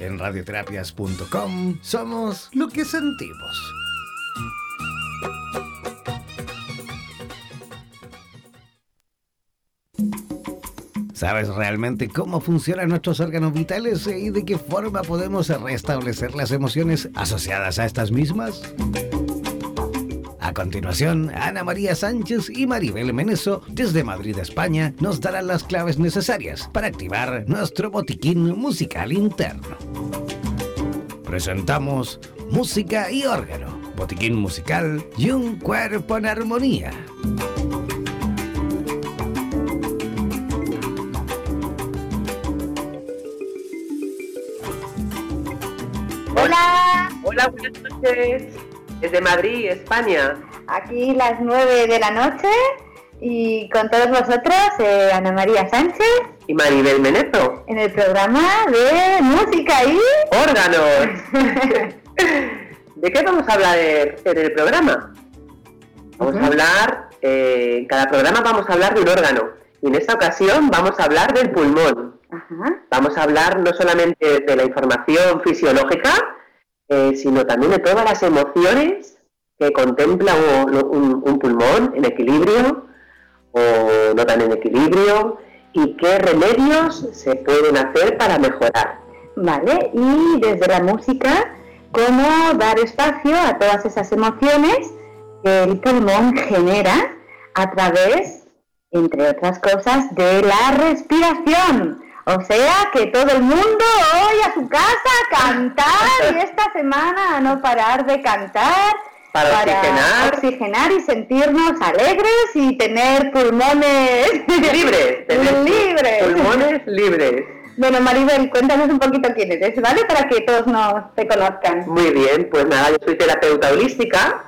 En radioterapias.com somos lo que sentimos. ¿Sabes realmente cómo funcionan nuestros órganos vitales y de qué forma podemos restablecer las emociones asociadas a estas mismas? A continuación, Ana María Sánchez y Maribel Meneso, desde Madrid, España, nos darán las claves necesarias para activar nuestro botiquín musical interno. Presentamos Música y Órgano, botiquín musical y un cuerpo en armonía. Hola. Hola, buenas noches. Desde Madrid, España. Aquí las 9 de la noche y con todos vosotros, Ana María Sánchez y Maribel Meneso, en el programa de Música y Órganos. ¿De qué vamos a hablar en el programa? Vamos a hablar, en cada programa vamos a hablar de un órgano y en esta ocasión vamos a hablar del pulmón. Ajá. Vamos a hablar no solamente de la información fisiológica, sino también de todas las emociones que contempla un pulmón en equilibrio o no tan en equilibrio y qué remedios se pueden hacer para mejorar. Vale, y desde la música, cómo dar espacio a todas esas emociones que el pulmón genera a través, entre otras cosas, de la respiración. O sea, que todo el mundo hoy a su casa a cantar y esta semana a no parar de cantar para oxigenar y sentirnos alegres y tener pulmones libres. Pulmones libres. Bueno, Maribel, cuéntanos un poquito quién eres, ¿vale? Para que todos nos te conozcan. Muy bien, pues nada, yo soy terapeuta holística,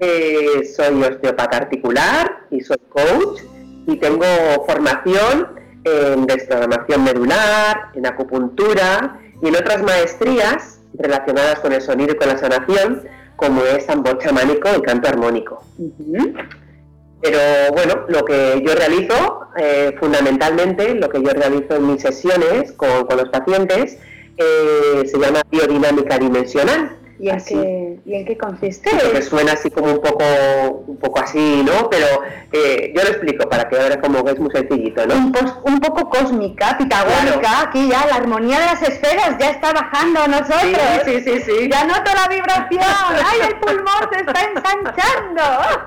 soy osteopata articular y soy coach y tengo formación en desprogramación medular, en acupuntura y en otras maestrías relacionadas con el sonido y con la sanación, como es tambor chamánico y canto armónico. Uh-huh. Pero bueno, lo que yo realizo, fundamentalmente lo que yo realizo en mis sesiones con los pacientes, se llama biodinámica dimensional. ¿Y en qué consiste? Que suena así como un poco así, ¿no? Pero yo lo explico para que ahora como que es muy sencillito, ¿no? Un poco cósmica, pitagórica, claro. Aquí ya la armonía de las esferas ya está bajando a nosotros. Sí. Ya noto la vibración. ¡Ay, el pulmón se está ensanchando!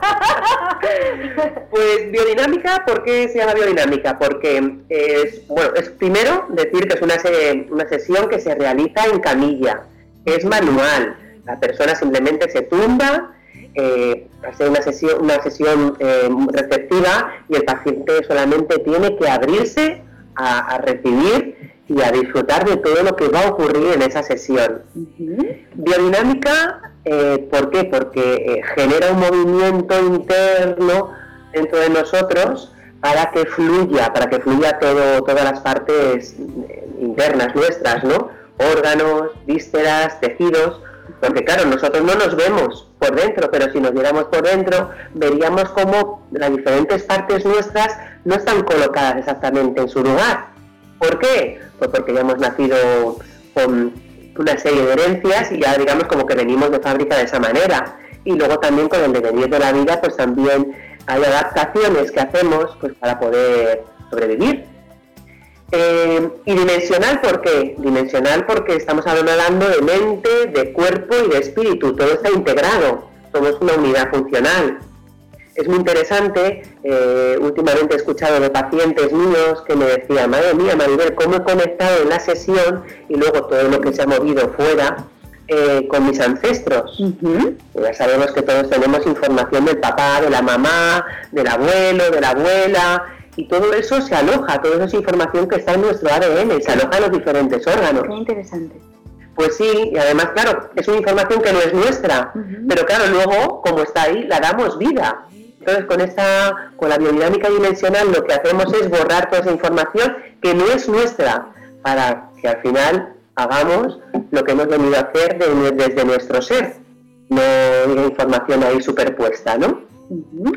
Pues biodinámica, ¿por qué se llama biodinámica? Porque es primero decir que es una sesión que se realiza en camilla. Es manual, la persona simplemente se tumba, hace una sesión receptiva y el paciente solamente tiene que abrirse a recibir y a disfrutar de todo lo que va a ocurrir en esa sesión. Uh-huh. Biodinámica, ¿por qué? Porque genera un movimiento interno dentro de nosotros para que fluya todas las partes internas nuestras, ¿no? Órganos, vísceras, tejidos, porque claro, nosotros no nos vemos por dentro, pero si nos viéramos por dentro veríamos cómo las diferentes partes nuestras no están colocadas exactamente en su lugar. ¿Por qué? Pues porque ya hemos nacido con una serie de herencias y ya digamos como que venimos de fábrica de esa manera. Y luego también con el devenir de la vida pues también hay adaptaciones que hacemos pues para poder sobrevivir. Y dimensional, ¿por qué? Dimensional porque estamos hablando de mente, de cuerpo y de espíritu, todo está integrado, somos una unidad funcional. Es muy interesante, últimamente he escuchado de pacientes míos que me decían, madre mía, Maribel, cómo he conectado en la sesión y luego todo lo que se ha movido fuera con mis ancestros. Uh-huh. Ya sabemos que todos tenemos información del papá, de la mamá, del abuelo, de la abuela. Y todo eso se aloja, toda esa es información que está en nuestro ADN, se aloja en los diferentes órganos. Qué interesante. Pues sí, y además, claro, es una información que no es nuestra, uh-huh. Pero claro, luego, como está ahí, la damos vida. Entonces, con la biodinámica dimensional, lo que hacemos es borrar toda esa información que no es nuestra, para que al final hagamos lo que hemos venido a hacer desde nuestro ser. No hay información ahí superpuesta, ¿no? Uh-huh.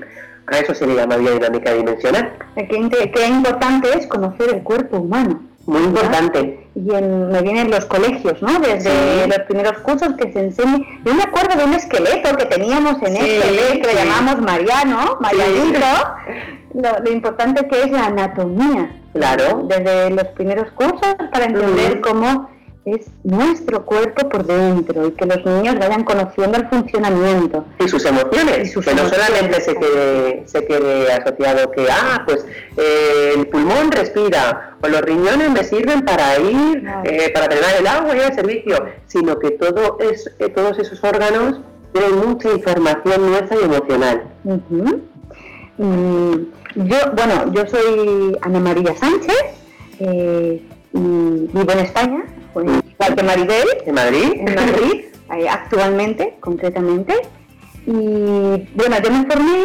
A eso se le llama biodinámica dimensional. Qué importante es conocer el cuerpo humano. Muy importante. y me vienen los colegios, ¿no? Desde los primeros cursos que se enseñan. Yo me acuerdo de un esqueleto que teníamos en que llamamos Mariano, Marianito. Lo importante que es la anatomía. Claro. Desde los primeros cursos para entender cómo es nuestro cuerpo por dentro y que los niños vayan conociendo el funcionamiento. Y sus emociones, que no solamente se quede asociado que, el pulmón respira o los riñones me sirven para ir, para drenar el agua y el servicio, sino que todos esos órganos tienen mucha información nuestra y emocional. Uh-huh. Yo soy Ana María Sánchez, vivo en España, igual que Maribel, en Madrid actualmente, concretamente. Y bueno, yo me formé,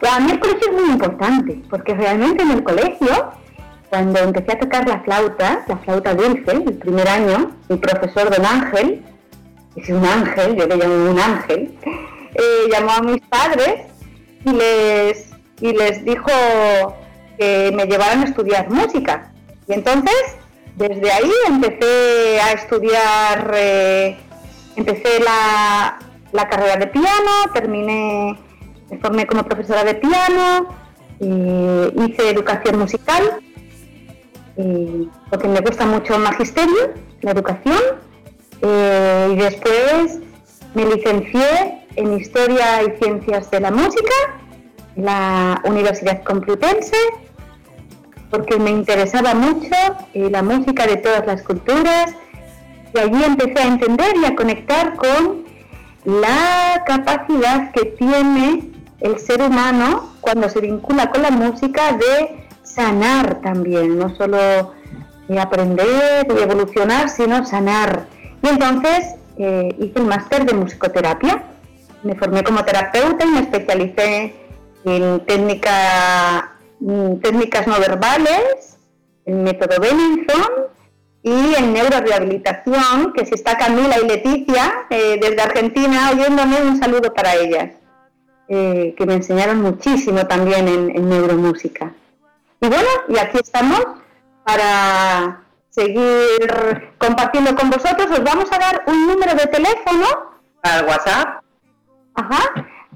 para mí el colegio es muy importante, porque realmente en el colegio, cuando empecé a tocar la flauta dulce, el primer año, mi profesor don Ángel, es un ángel, yo le llamo un ángel, llamó a mis padres y les dijo que me llevaran a estudiar música. Y entonces, desde ahí empecé a estudiar, empecé la carrera de piano, me formé como profesora de piano, hice educación musical, porque me gusta mucho el magisterio, la educación, y después me licencié en Historia y Ciencias de la Música, la Universidad Complutense, porque me interesaba mucho la música de todas las culturas, y allí empecé a entender y a conectar con la capacidad que tiene el ser humano cuando se vincula con la música de sanar también, no solo aprender y evolucionar, sino sanar. Y entonces hice el máster de musicoterapia, me formé como terapeuta y me especialicé en técnicas no verbales, el método Bennington y en NeuroRehabilitación, que si está Camila y Leticia desde Argentina oyéndome, un saludo para ellas, que me enseñaron muchísimo también en NeuroMúsica. Y bueno, y aquí estamos para seguir compartiendo con vosotros. Os vamos a dar un número de teléfono al WhatsApp,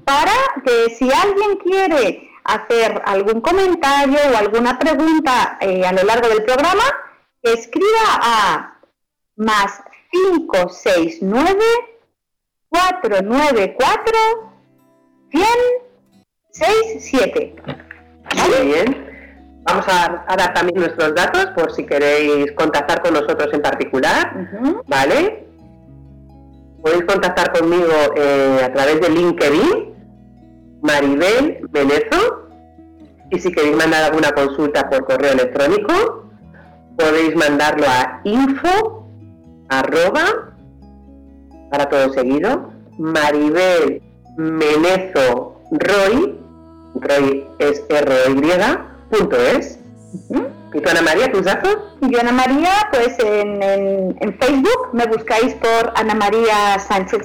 para que si alguien quiere hacer algún comentario o alguna pregunta a lo largo del programa, escriba a más 569-494-100-67. Muy bien, vamos a dar también nuestros datos por si queréis contactar con nosotros en particular, ¿vale? Podéis contactar conmigo a través de LinkedIn, Maribel Meneso, y si queréis mandar alguna consulta por correo electrónico podéis mandarlo a info@ para todo seguido, Maribel Meneso Roy es ROY.es. ¿Y tú, Ana María, tus datos? Yo, Ana María, pues en Facebook me buscáis por Ana María Sánchez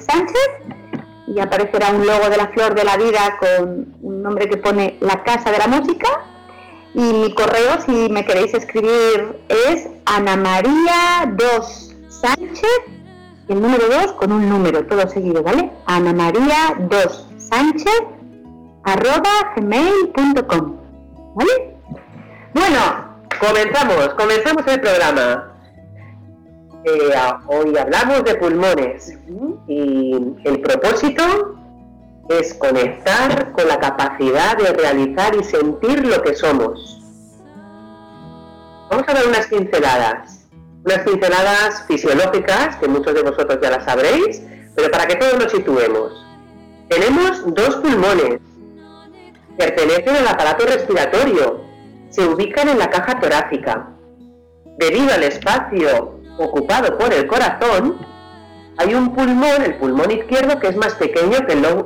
y aparecerá un logo de la Flor de la Vida con un nombre que pone La Casa de la Música. Y mi correo, si me queréis escribir, es anamaria2sánchez, el número 2 con un número, todo seguido, ¿vale? anamaria2sánchez@gmail.com, ¿vale? Bueno, comenzamos el programa. Hoy hablamos de pulmones y el propósito es conectar con la capacidad de realizar y sentir lo que somos. Vamos a ver unas pinceladas fisiológicas que muchos de vosotros ya las sabréis, pero para que todos nos situemos. Tenemos dos pulmones, pertenecen al aparato respiratorio, se ubican en la caja torácica. Debido al espacio ocupado por el corazón, hay un pulmón, el pulmón izquierdo, que es más pequeño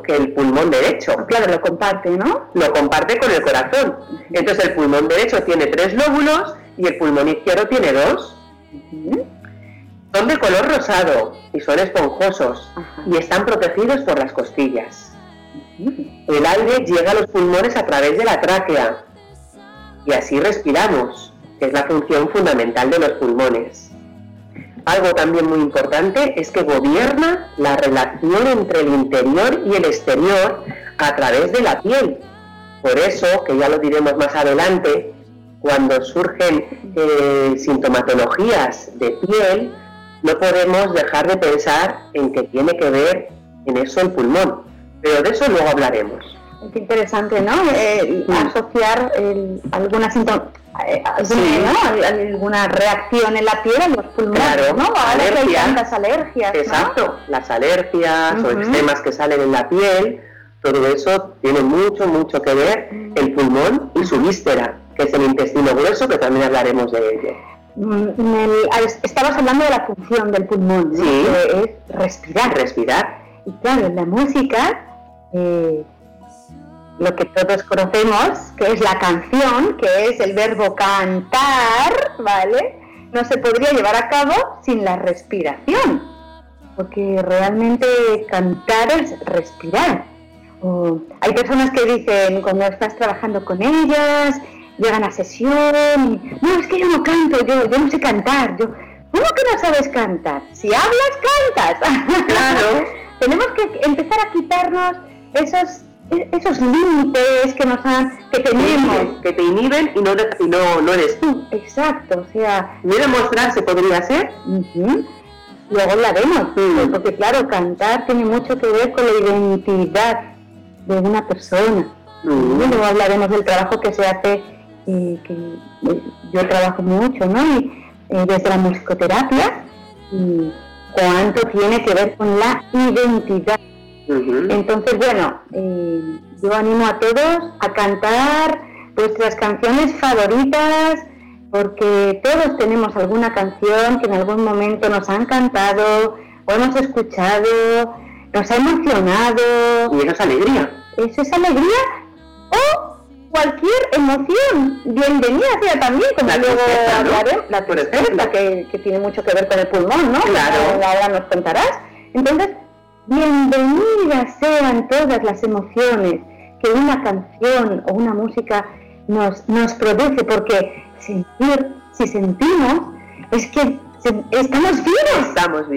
que el pulmón derecho. Claro, lo comparte, ¿no? Lo comparte con el corazón. Entonces el pulmón derecho tiene 3 lóbulos y el pulmón izquierdo tiene 2. Son de color rosado y son esponjosos y están protegidos por las costillas. El aire llega a los pulmones a través de la tráquea y así respiramos, que es la función fundamental de los pulmones. Algo también muy importante es que gobierna la relación entre el interior y el exterior a través de la piel. Por eso, que ya lo diremos más adelante, cuando surgen sintomatologías de piel, no podemos dejar de pensar en que tiene que ver en eso el pulmón. Pero de eso luego hablaremos. Qué interesante, ¿no? Asociar alguna reacción en la piel, en los pulmones, claro, ¿no? Ahora que hay tantas alergias, exacto, ¿no? Las alergias o eczemas que salen en la piel, todo eso tiene mucho, mucho que ver el pulmón y su víscera, que es el intestino grueso, que también hablaremos de ello. Estabas hablando de la función del pulmón, ¿no? Sí. Que es respirar. Y claro, en la música, lo que todos conocemos, que es la canción, que es el verbo cantar, ¿vale? No se podría llevar a cabo sin la respiración, porque realmente cantar es respirar. Hay personas que dicen, cuando estás trabajando con ellas, llegan a sesión, y, no, es que yo no canto, yo no sé cantar, ¿cómo que no sabes cantar? Si hablas, cantas. Claro. Tenemos que empezar a quitarnos esos límites que que te inhiben y no eres tú. Exacto, o sea, no demostrarse podría ser. Luego hablaremos, porque claro, cantar tiene mucho que ver con la identidad de una persona. Y luego hablaremos del trabajo que se hace, que yo trabajo mucho, ¿no? Y desde la musicoterapia, y cuánto tiene que ver con la identidad. Entonces, bueno, yo animo a todos a cantar vuestras canciones favoritas, porque todos tenemos alguna canción que en algún momento nos han cantado, o hemos escuchado, nos ha emocionado. Y eso es alegría. Eso es alegría o cualquier emoción. Bienvenida sea también, como luego hablaré, la tristeza, que tiene mucho que ver con el pulmón, ¿no? Claro. Ahora nos contarás. Entonces, bienvenidas sean todas las emociones que una canción o una música nos produce, porque si sentimos, es que estamos vivos. Estamos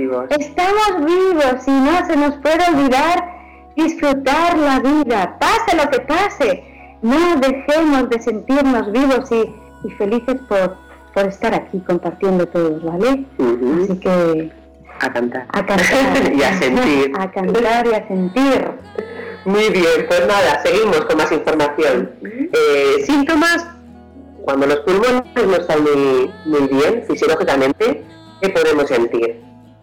vivos, y no se nos puede olvidar disfrutar la vida, pase lo que pase. No dejemos de sentirnos vivos y felices por estar aquí compartiendo todos, ¿vale? Así que... A cantar. Y a sentir. A cantar y a sentir. Muy bien, pues nada, seguimos con más información. Síntomas, cuando los pulmones no están muy bien fisiológicamente, ¿qué podemos sentir?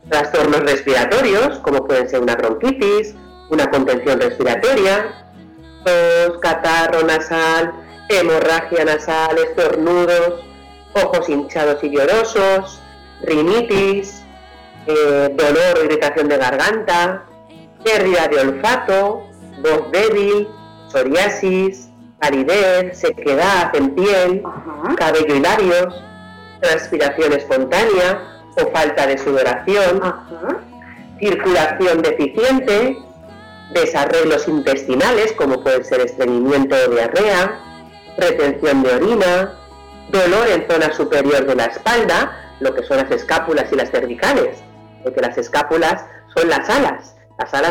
Trastornos respiratorios, como pueden ser una bronquitis, una contención respiratoria, tos, catarro nasal, hemorragia nasal, estornudos, ojos hinchados y llorosos, rinitis, dolor o irritación de garganta, pérdida de olfato, voz débil, psoriasis, palidez, sequedad en piel, cabello y labios, transpiración espontánea o falta de sudoración, circulación deficiente, desarreglos intestinales como pueden ser estreñimiento o diarrea, retención de orina, dolor en zona superior de la espalda, lo que son las escápulas y las cervicales, porque las escápulas son las alas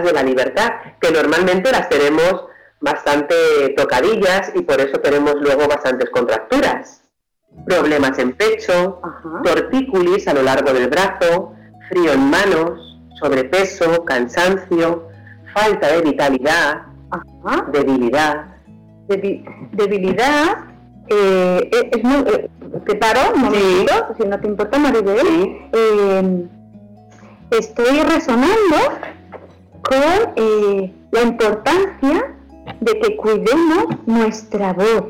de la libertad, que normalmente las tenemos bastante tocadillas y por eso tenemos luego bastantes contracturas. Problemas en pecho, tortícolis a lo largo del brazo, frío en manos, sobrepeso, cansancio, falta de vitalidad, debilidad. Debilidad es muy... te paro un momentito, si no te importa, Maribel. Estoy resonando con la importancia de que cuidemos nuestra voz,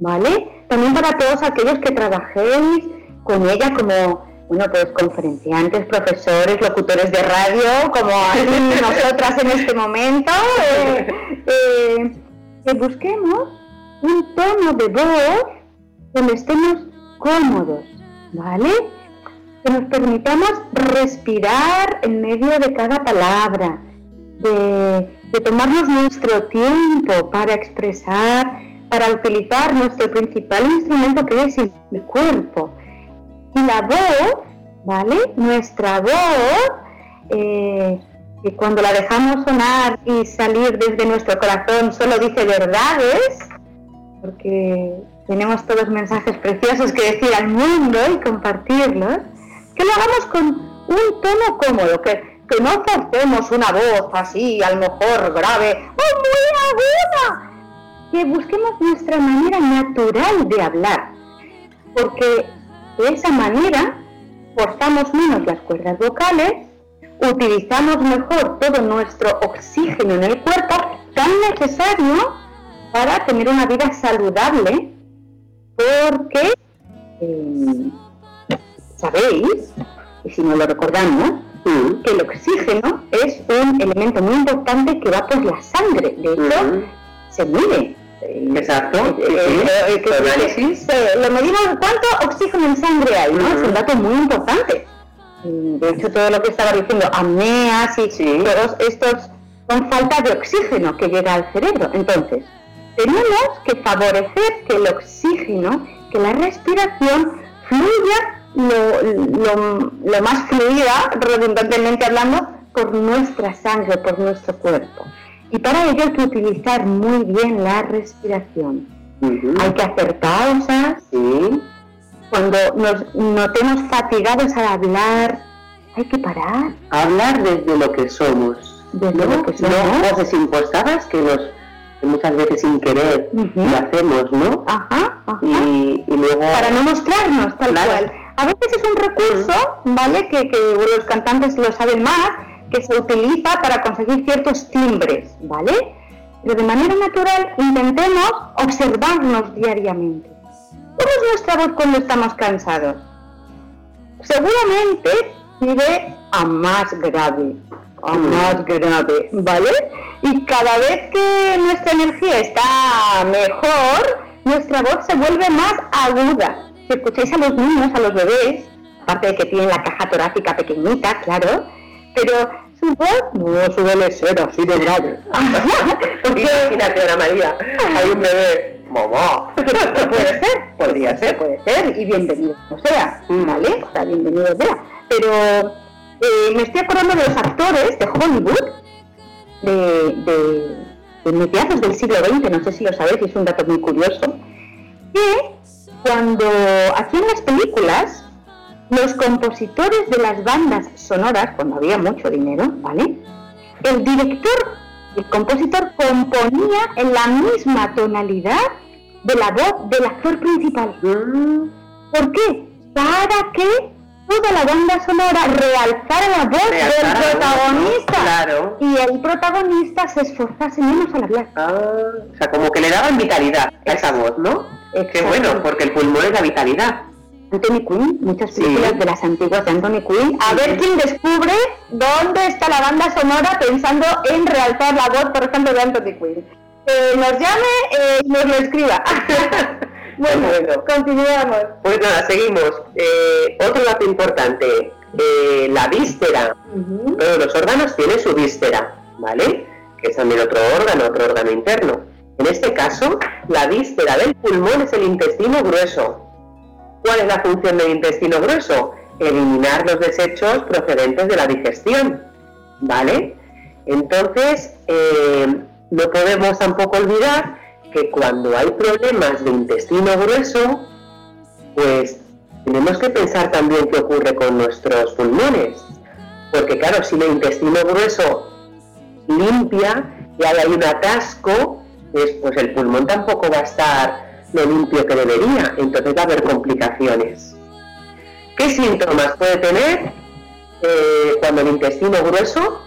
¿vale? También para todos aquellos que trabajéis con ella como, bueno, pues conferenciantes, profesores, locutores de radio, como aquí nosotras en este momento, que busquemos un tono de voz donde estemos cómodos, ¿vale? Que nos permitamos respirar en medio de cada palabra, de tomarnos nuestro tiempo para expresar, para utilizar nuestro principal instrumento, que es el cuerpo. Y la voz ¿vale? Nuestra voz, que cuando la dejamos sonar y salir desde nuestro corazón solo dice verdades, porque tenemos todos mensajes preciosos que decir al mundo y compartirlos, que lo hagamos con un tono cómodo, que no forcemos una voz así, a lo mejor grave o muy aguda, que busquemos nuestra manera natural de hablar, porque de esa manera forzamos menos las cuerdas vocales, utilizamos mejor todo nuestro oxígeno en el cuerpo tan necesario para tener una vida saludable, porque sabéis, y si no lo recordamos, sí, que el oxígeno es un elemento muy importante que va por la sangre, de hecho se mide. Exacto. Lo medimos cuánto oxígeno en sangre hay, ¿no? Es un dato muy importante. De hecho, todo lo que estaba diciendo, apneas y todos estos son falta de oxígeno que llega al cerebro. Entonces, tenemos que favorecer que el oxígeno, que la respiración fluya lo más fluida, redundantemente hablando, por nuestra sangre, por nuestro cuerpo. Y para ello hay que utilizar muy bien la respiración. Uh-huh. Hay que hacer pausas. Sí. Cuando nos notemos fatigados al hablar, hay que parar. Hablar desde lo que somos. Desde lo que somos. No voces impostadas que muchas veces sin querer lo hacemos, ¿no? Ajá, ajá. Y luego... Para no mostrarnos tal cual. A veces es un recurso, ¿vale? Que los cantantes lo saben más, que se utiliza para conseguir ciertos timbres, ¿vale? Pero de manera natural intentemos observarnos diariamente. ¿Cómo es nuestra voz cuando estamos cansados? Seguramente iré a más grave, ¿vale? Y cada vez que nuestra energía está mejor, nuestra voz se vuelve más aguda. Si escucháis a los niños, a los bebés, aparte de que tienen la caja torácica pequeñita, claro, pero su voz no suele ser así de grave. Porque imagínate, Ana María, hay un bebé, mamá. Podría ser, y bienvenido sea, ¿vale? O sea, bienvenido sea. Pero me estoy acordando de los actores de Hollywood, de mediados del siglo XX, no sé si lo sabéis, es un dato muy curioso, que cuando hacían las películas, los compositores de las bandas sonoras, cuando había mucho dinero, ¿vale? El director, el compositor, componía en la misma tonalidad de la voz del actor principal. ¿Por qué? Para que toda la banda sonora realzara la voz del protagonista. Claro. Y el protagonista se esforzase menos al hablar. O sea, como que le daban vitalidad a esa voz, ¿no? Qué bueno, porque el pulmón es la vitalidad. Anthony Quinn, muchas películas de las antiguas de Anthony Quinn. A ver quién descubre dónde está la banda sonora pensando en realzar la voz, por ejemplo, de Anthony Quinn. Nos llame y nos lo escriba. bueno, continuamos. Pues nada, seguimos. Otro dato importante, la víscera. Uh-huh. Todos los órganos tienen su víscera, ¿vale? Que es también otro órgano interno. En este caso, la víscera del pulmón es el intestino grueso. ¿Cuál es la función del intestino grueso? Eliminar los desechos procedentes de la digestión, ¿vale? Entonces, no podemos tampoco olvidar que cuando hay problemas de intestino grueso, pues tenemos que pensar también qué ocurre con nuestros pulmones. Porque claro, si el intestino grueso limpia y hay un atasco, pues el pulmón tampoco va a estar lo limpio que debería, entonces va a haber complicaciones. ¿Qué síntomas puede tener cuando el intestino grueso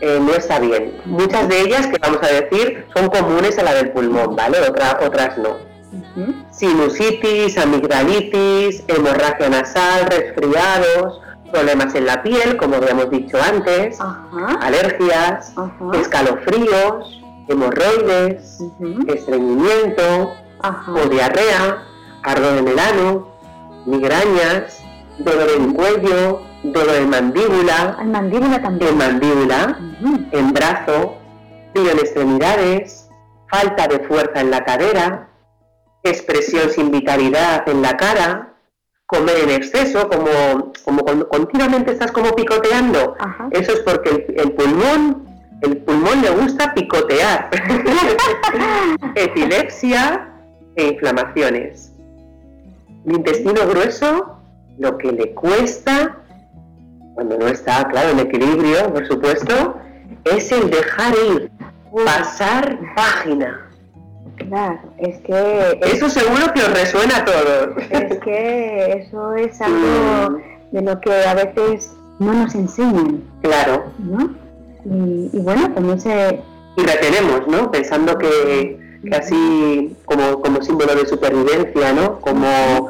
no está bien? Muchas de ellas, que vamos a decir, son comunes a la del pulmón, ¿vale? Otras no. Uh-huh. Sinusitis, amigdalitis, hemorragia nasal, resfriados, problemas en la piel, como habíamos dicho antes, uh-huh, alergias, uh-huh, escalofríos, hemorroides, uh-huh, estreñimiento, ajá, o diarrea, ardor en el ano, migrañas, dolor en cuello, dolor en mandíbula. ¿En mandíbula también? En mandíbula, uh-huh, en brazo, frío en extremidades, falta de fuerza en la cadera, expresión sin vitalidad en la cara, comer en exceso, como continuamente estás como picoteando. Ajá. Eso es porque el pulmón le gusta picotear. Epilepsia e inflamaciones. El intestino grueso, lo que le cuesta, cuando no está, claro, en equilibrio, por supuesto, es el dejar ir, pasar página. Claro, es que... Eso seguro que os resuena a todos. Es que eso es algo de lo que a veces no nos enseñan. Claro. ¿No? Y bueno, como se... Y la tenemos, ¿no? Pensando que así, como símbolo de supervivencia, ¿no? Como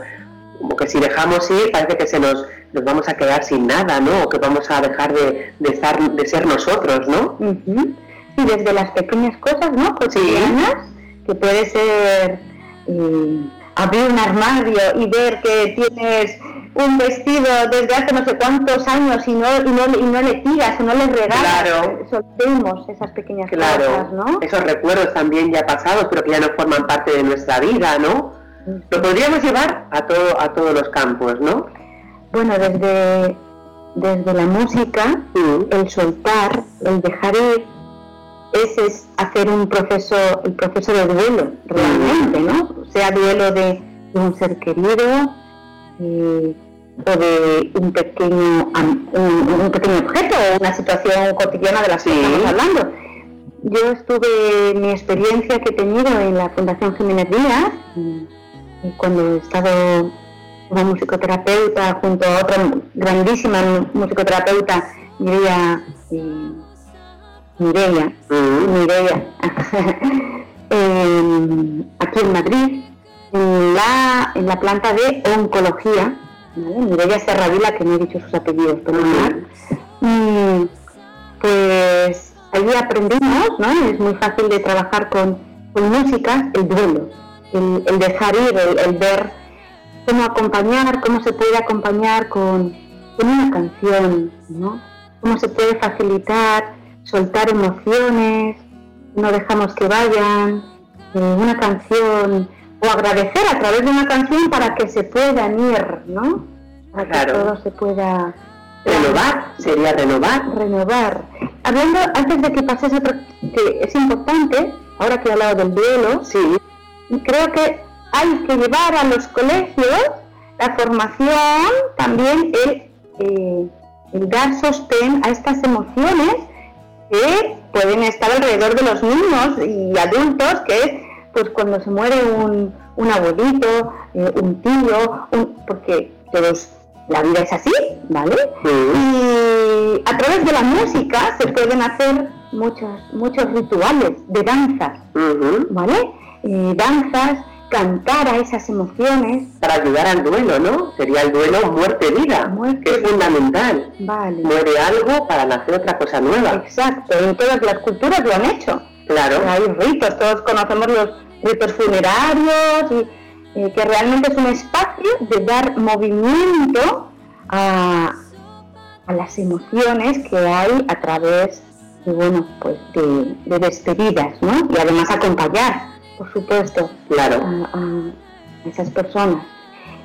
que si dejamos ir, parece que se nos vamos a quedar sin nada, ¿no? O que vamos a dejar de ser nosotros, ¿no? Uh-huh. Y desde las pequeñas cosas, ¿no? Cotidianas, sí. Que puede ser abrir un armario y ver que tienes un vestido desde hace no sé cuántos años y no le tiras, y no le regalas. Claro. Soltemos esas pequeñas cosas, ¿no? Esos recuerdos también ya pasados, pero que ya no forman parte de nuestra vida, ¿no? Uh-huh. Lo podríamos llevar a todos los campos, ¿no? Bueno, desde la música, uh-huh. El soltar, el dejar ir, ese es hacer el proceso de duelo, realmente, ¿no? Sea duelo de un ser querido, o de un pequeño objeto o una situación cotidiana de la que estamos hablando. Yo estuve, mi experiencia que he tenido en la Fundación Jiménez Díaz, y cuando he estado como musicoterapeuta junto a otra grandísima musicoterapeuta, Mireia, aquí en Madrid, en la planta de oncología, ¿vale? Mireia Serravila, que no he dicho sus apellidos, pero no, pues allí aprendimos, ¿no? Es muy fácil de trabajar con música, el duelo, el dejar ir, el ver cómo acompañar, cómo se puede acompañar con una canción, ¿no? Cómo se puede facilitar, soltar emociones, no dejamos que vayan, una canción, o agradecer a través de una canción para que se puedan ir, ¿no? Para que todo se pueda... Renovar, sería renovar. Hablando, antes de que pases otro, que es importante, ahora que he hablado del duelo, sí, creo que hay que llevar a los colegios la formación, también el dar sostén a estas emociones que pueden estar alrededor de los niños y adultos, que es pues cuando se muere un abuelito, un tío, porque todos, la vida es así, ¿vale? Sí. Y a través de la música se pueden hacer muchos rituales de danzas, uh-huh. ¿Vale? Danzas, cantar a esas emociones. Para ayudar al duelo, ¿no? Sería el duelo muerte-vida, que es fundamental. Vale. Muere algo para nacer otra cosa nueva. Exacto, en todas las culturas lo han hecho. Claro. Hay ritos, todos conocemos los ritos funerarios, y que realmente es un espacio de dar movimiento a las emociones que hay a través de, bueno, pues de despedidas, ¿no? Y además acompañar, por supuesto, claro, a esas personas.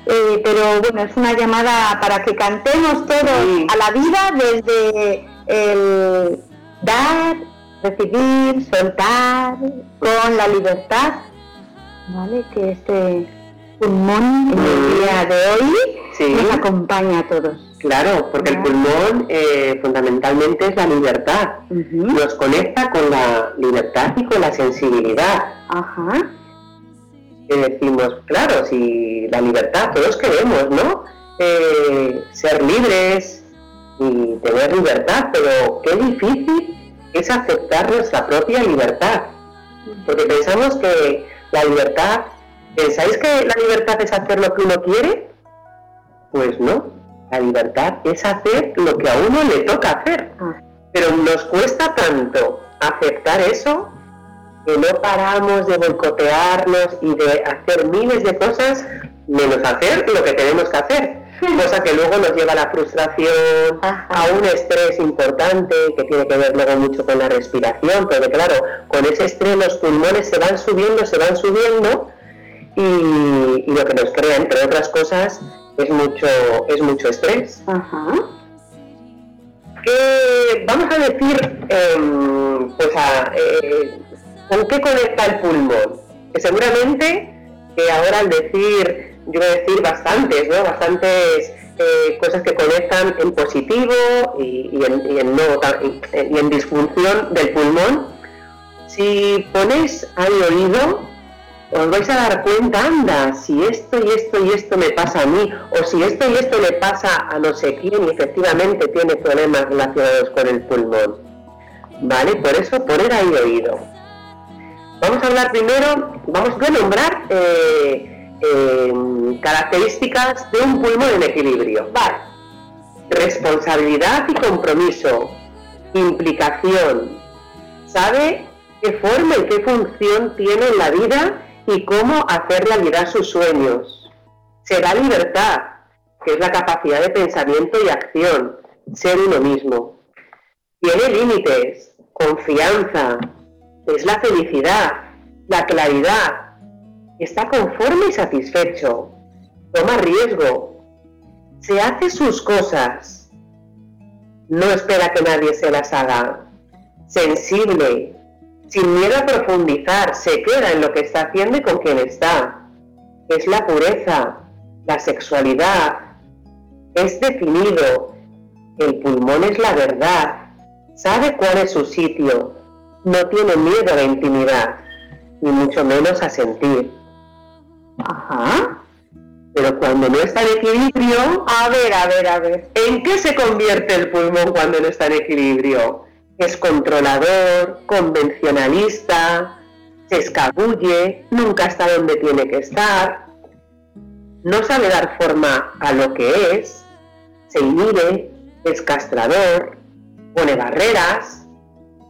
Pero bueno, es una llamada para que cantemos todos a la vida desde el dar, recibir, soltar, con la libertad, ¿vale? Que este pulmón en el día de hoy nos acompaña a todos. Claro, porque el pulmón fundamentalmente es la libertad, uh-huh. Nos conecta con la libertad y con la sensibilidad. Ajá. Que decimos, claro, si la libertad, todos queremos, ¿no? Ser libres y tener libertad, pero qué difícil es aceptar nuestra propia libertad. Porque pensamos que la libertad, ¿pensáis que la libertad es hacer lo que uno quiere? Pues no. La libertad es hacer lo que a uno le toca hacer, pero nos cuesta tanto aceptar eso que no paramos de boicotearnos y de hacer miles de cosas menos hacer lo que tenemos que hacer, cosa que luego nos lleva a la frustración, a un estrés importante que tiene que ver luego mucho con la respiración, pero claro, con ese estrés los pulmones se van subiendo y lo que nos crea, entre otras cosas, es mucho estrés. Ajá. ¿Qué vamos a decir? ¿Con qué conecta el pulmón? Que seguramente que ahora al decir, yo voy a decir bastantes, ¿no? Bastantes cosas que conectan en positivo y en disfunción del pulmón. Si ponéis al oído, os vais a dar cuenta, anda, si esto y esto y esto me pasa a mí, o si esto y esto le pasa a no sé quién, y efectivamente tiene problemas relacionados con el pulmón. ¿Vale? Por eso, poner ahí oído. Vamos a hablar primero, vamos a nombrar características de un pulmón en equilibrio. Vale. Responsabilidad y compromiso. Implicación. ¿Sabe qué forma y qué función tiene en la vida y cómo hacer realidad sus sueños? Se da libertad, que es la capacidad de pensamiento y acción, ser uno mismo. Tiene límites, confianza, es la felicidad, la claridad, está conforme y satisfecho, toma riesgo, se hace sus cosas, no espera que nadie se las haga, sensible, sin miedo a profundizar, se queda en lo que está haciendo y con quien está. Es la pureza, la sexualidad, es definido. El pulmón es la verdad, sabe cuál es su sitio, no tiene miedo a la intimidad, ni mucho menos a sentir. Ajá. Pero cuando no está en equilibrio, a ver. ¿En qué se convierte el pulmón cuando no está en equilibrio? Es controlador, convencionalista, se escabulle, nunca está donde tiene que estar, no sabe dar forma a lo que es, se inhibe, es castrador, pone barreras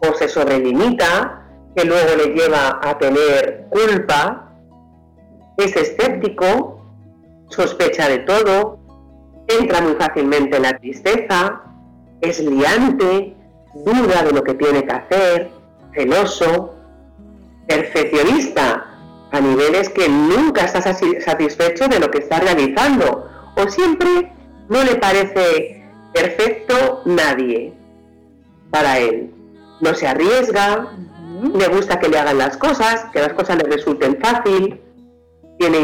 o se sobrelimita, que luego le lleva a tener culpa, es escéptico, sospecha de todo, entra muy fácilmente en la tristeza, es liante, duda de lo que tiene que hacer, celoso, perfeccionista, a niveles que nunca está satisfecho de lo que está realizando, o siempre no le parece perfecto nadie para él. No se arriesga, le gusta que le hagan las cosas, que las cosas le resulten fácil, tiene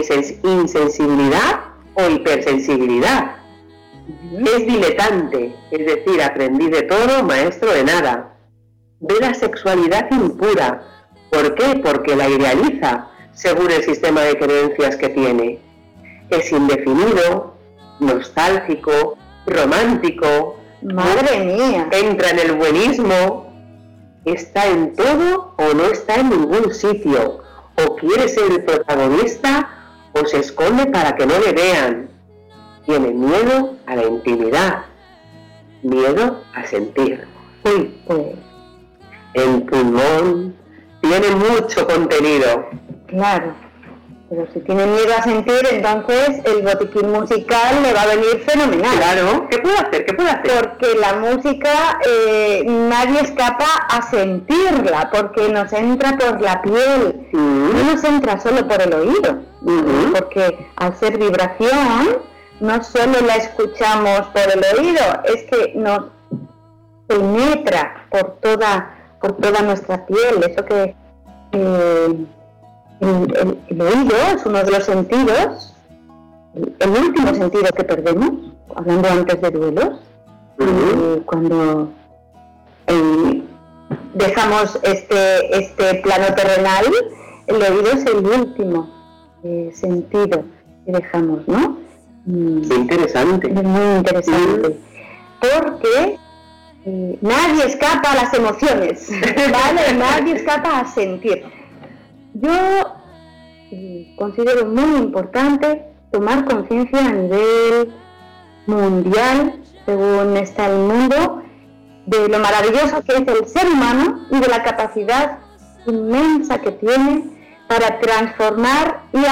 insensibilidad o hipersensibilidad. Es diletante, es decir, aprendí de todo, maestro de nada. Ve la sexualidad impura. ¿Por qué? Porque la idealiza, según el sistema de creencias que tiene. Es indefinido, nostálgico, romántico. ¡Madre mía! Entra en el buenismo. Está en todo o no está en ningún sitio. O quiere ser el protagonista o se esconde para que no le vean. Tiene miedo a la intimidad, miedo a sentir. El pulmón tiene mucho contenido. Claro, pero si tiene miedo a sentir, entonces el botiquín musical le va a venir fenomenal. Claro, ¿qué puede hacer? Porque la música nadie escapa a sentirla, porque nos entra por la piel, no nos entra solo por el oído, porque al ser vibración, no solo la escuchamos por el oído, es que nos penetra por toda nuestra piel. Eso que el oído es uno de los sentidos, el último sentido que perdemos, hablando antes de duelos, cuando dejamos este plano terrenal, el oído es el último sentido que dejamos, ¿no? Muy interesante. Porque nadie escapa a las emociones, ¿vale? Nadie escapa a sentir. Yo considero muy importante tomar conciencia a nivel mundial, según está el mundo, de lo maravilloso que es el ser humano y de la capacidad inmensa que tiene para transformar y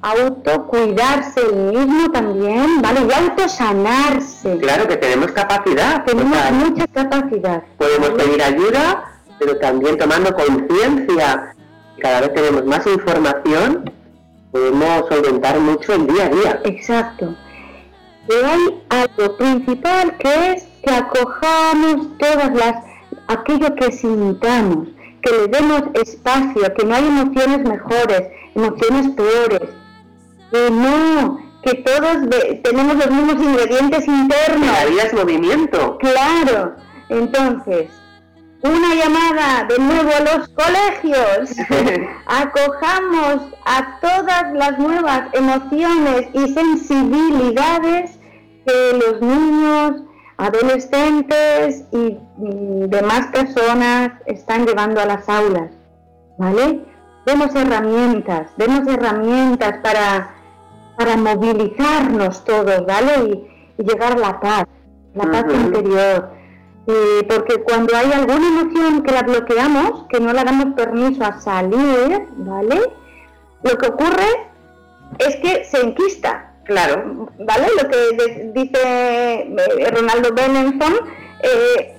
autocuidarse el mismo también, ¿vale? Y autosanarse. Claro que tenemos capacidad. Mucha capacidad. Podemos pedir ayuda, pero también tomando conciencia. Cada vez tenemos más información, podemos solventar mucho el día a día. Exacto. Y hay algo principal que es que acojamos todas aquello que sintamos, que le demos espacio, que no hay emociones mejores, emociones peores, que no, que todos tenemos los mismos ingredientes internos. La vida es movimiento. Claro. Entonces, una llamada de nuevo a los colegios. Acojamos a todas las nuevas emociones y sensibilidades que los niños, adolescentes y demás personas están llevando a las aulas, ¿vale? Demos herramientas para movilizarnos todos, ¿vale? Y llegar a la paz uh-huh. interior. Porque cuando hay alguna emoción que la bloqueamos, que no la damos permiso a salir, ¿vale? Lo que ocurre es que se enquista, claro, ¿vale? Lo que dice Ronaldo Benenson,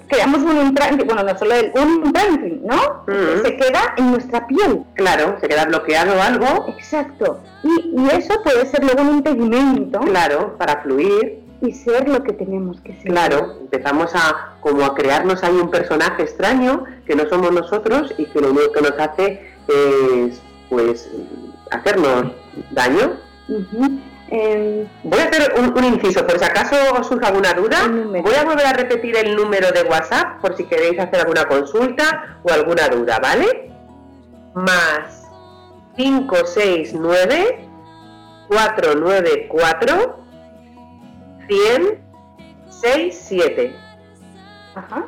creamos un implante, bueno, no solo un implante, ¿no? Uh-huh. Se queda en nuestra piel. Claro, se queda bloqueado algo. Exacto. Y eso puede ser luego un impedimento. Claro, para fluir. Y ser lo que tenemos que ser. Claro, empezamos a crearnos ahí un personaje extraño que no somos nosotros y que lo único que nos hace es, pues, hacernos daño. Uh-huh. Voy a hacer un inciso, por si acaso os surge alguna duda. Voy a volver a repetir el número de WhatsApp por si queréis hacer alguna consulta o alguna duda, ¿vale? Más 569 494 100 67. Ajá,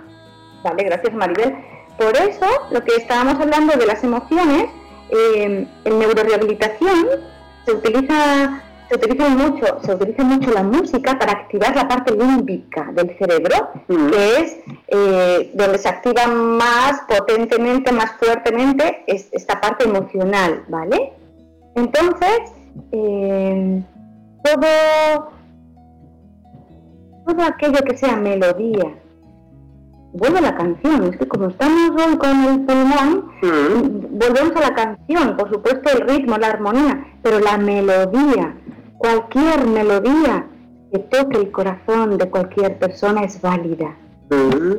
vale, gracias Maribel. Por eso, lo que estábamos hablando de las emociones, en NeuroRehabilitación se utiliza mucho la música para activar la parte límbica del cerebro, que es donde se activa más potentemente, más fuertemente esta parte emocional, ¿vale? Entonces, todo aquello que sea melodía, vuelvo a la canción, es que como estamos hoy con el pulmón, volvemos a la canción, por supuesto el ritmo, la armonía, pero la melodía, cualquier melodía que toque el corazón de cualquier persona es válida,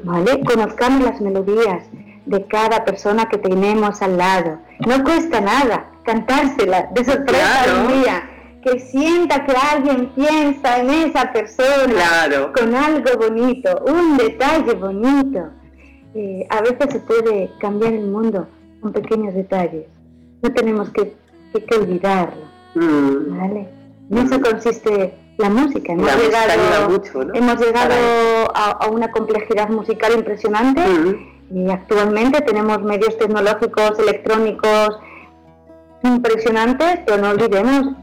¿vale? Conozcamos las melodías de cada persona que tenemos al lado, no cuesta nada cantársela de sorpresa un día. Que sienta que alguien piensa en esa persona, claro, con algo bonito, un detalle bonito. A veces se puede cambiar el mundo con pequeños detalles. No tenemos que olvidarlo, ¿vale? En eso consiste la música. Hemos llegado a una complejidad musical impresionante. Y actualmente tenemos medios tecnológicos, electrónicos impresionantes, pero no olvidemos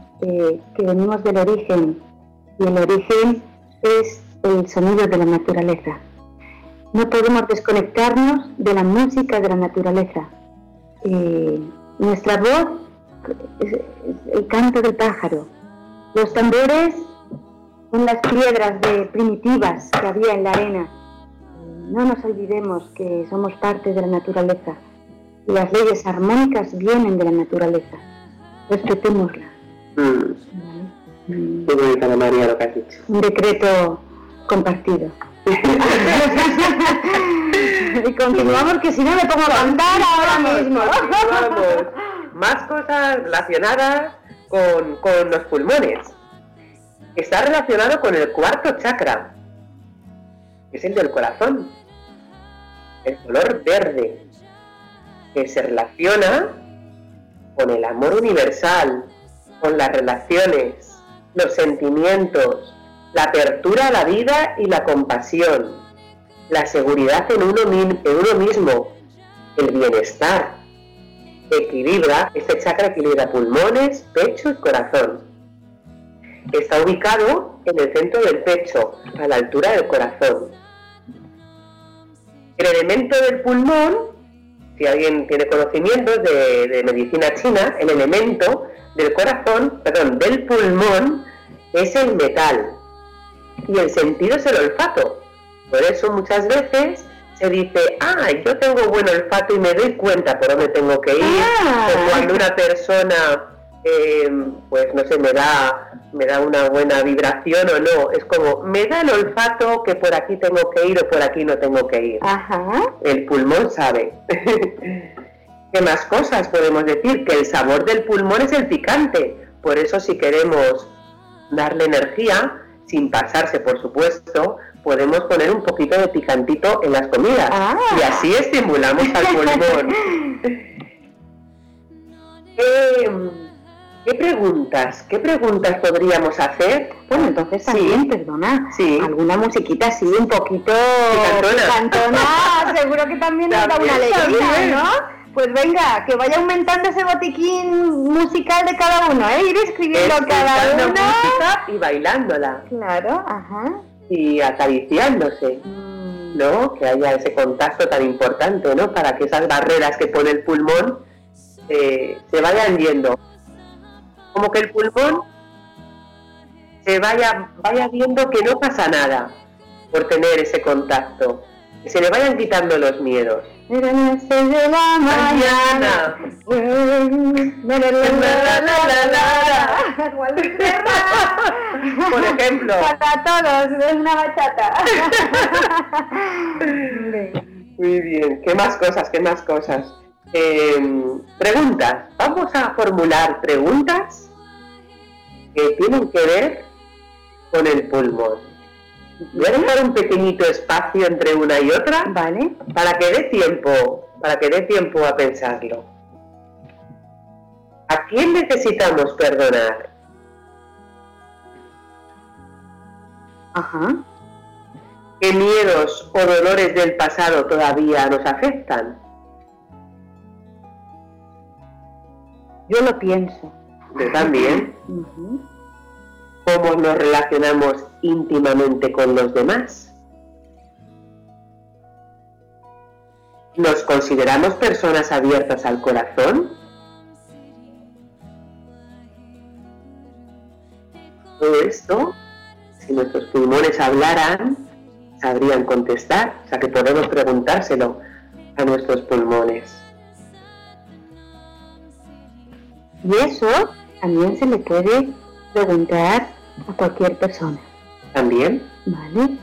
que venimos del origen, y el origen es el sonido de la naturaleza. No podemos desconectarnos de la música de la naturaleza. Nuestra voz es el canto del pájaro. Los tambores son las piedras primitivas que había en la arena. No nos olvidemos que somos parte de la naturaleza. Y las leyes armónicas vienen de la naturaleza. Respetémosla. Qué bonita, Ana María, lo que has dicho. Un decreto compartido. Y continuamos, que si no me pongo a cantar ahora mismo. Más cosas relacionadas con los pulmones. Está relacionado con el cuarto chakra, que es el del corazón, el color verde, que se relaciona con el amor universal, con las relaciones, los sentimientos, la apertura a la vida y la compasión, la seguridad en uno mismo, el bienestar. Este chakra equilibra pulmones, pecho y corazón. Está ubicado en el centro del pecho, a la altura del corazón. El elemento del pulmón, si alguien tiene conocimientos de medicina china, el elemento del pulmón es el metal, y el sentido es el olfato. Por eso muchas veces se dice, yo tengo buen olfato y me doy cuenta por dónde tengo que ir, o cuando una persona pues no sé, me da una buena vibración o no. Es como, me da el olfato que por aquí tengo que ir o por aquí no tengo que ir. Ajá. El pulmón sabe. ¿Qué más cosas podemos decir? Que el sabor del pulmón es el picante. Por eso, si queremos darle energía, sin pasarse, por supuesto, podemos poner un poquito de picantito en las comidas. Ah. Y así estimulamos al pulmón. ¿Qué preguntas podríamos hacer? Bueno, entonces también, sí, perdona, sí, alguna musiquita así un poquito picantona, seguro que también nos da una alegría, ¿no? Pues venga, que vaya aumentando ese botiquín musical de cada uno, ¿eh? Ir escribiendo cada uno. Música y bailándola. Claro, ajá. Y acariciándose, ¿no? Que haya ese contacto tan importante, ¿no? Para que esas barreras que pone el pulmón se vayan yendo. Como que el pulmón se vaya viendo que no pasa nada por tener ese contacto. Que se le vayan quitando los miedos. Era las 6 de la mañana. Por ejemplo. Para todos, es una bachata. Muy bien. ¿Qué más cosas? Preguntas. Vamos a formular preguntas que tienen que ver con el pulmón. Voy a dejar un pequeñito espacio entre una y otra, ¿vale? Para que dé tiempo a pensarlo. ¿A quién necesitamos perdonar? Ajá. ¿Qué miedos o dolores del pasado todavía nos afectan? Yo lo pienso. ¿Yo también? Uh-huh. ¿Cómo nos relacionamos íntimamente con los demás? ¿Nos consideramos personas abiertas al corazón? Todo esto, si nuestros pulmones hablaran, sabrían contestar, o sea que podemos preguntárselo a nuestros pulmones. Y eso también se le puede preguntar a cualquier persona. También. Vale.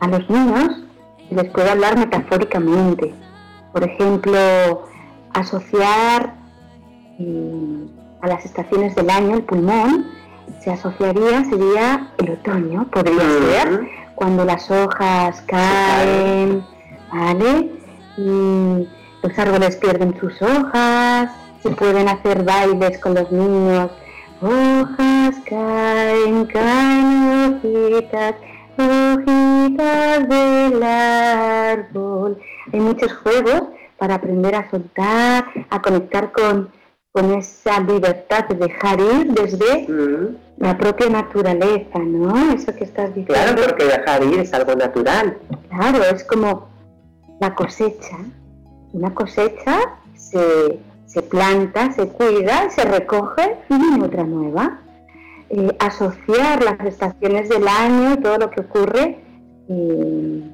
A los niños les puedo hablar metafóricamente. Por ejemplo, asociar a las estaciones del año, el pulmón se asociaría, sería el otoño, podría ser, cuando las hojas caen, ¿vale? Y los árboles pierden sus hojas, se pueden hacer bailes con los niños. Hojas caen, hojitas, hojitas del árbol. Hay muchos juegos para aprender a soltar, a conectar con esa libertad de dejar ir desde la propia naturaleza, ¿no? Eso que estás diciendo. Claro, porque dejar ir es algo natural. Claro, es como la cosecha. Una cosecha se planta, se cuida, se recoge y viene otra nueva. Asociar las estaciones del año, todo lo que ocurre y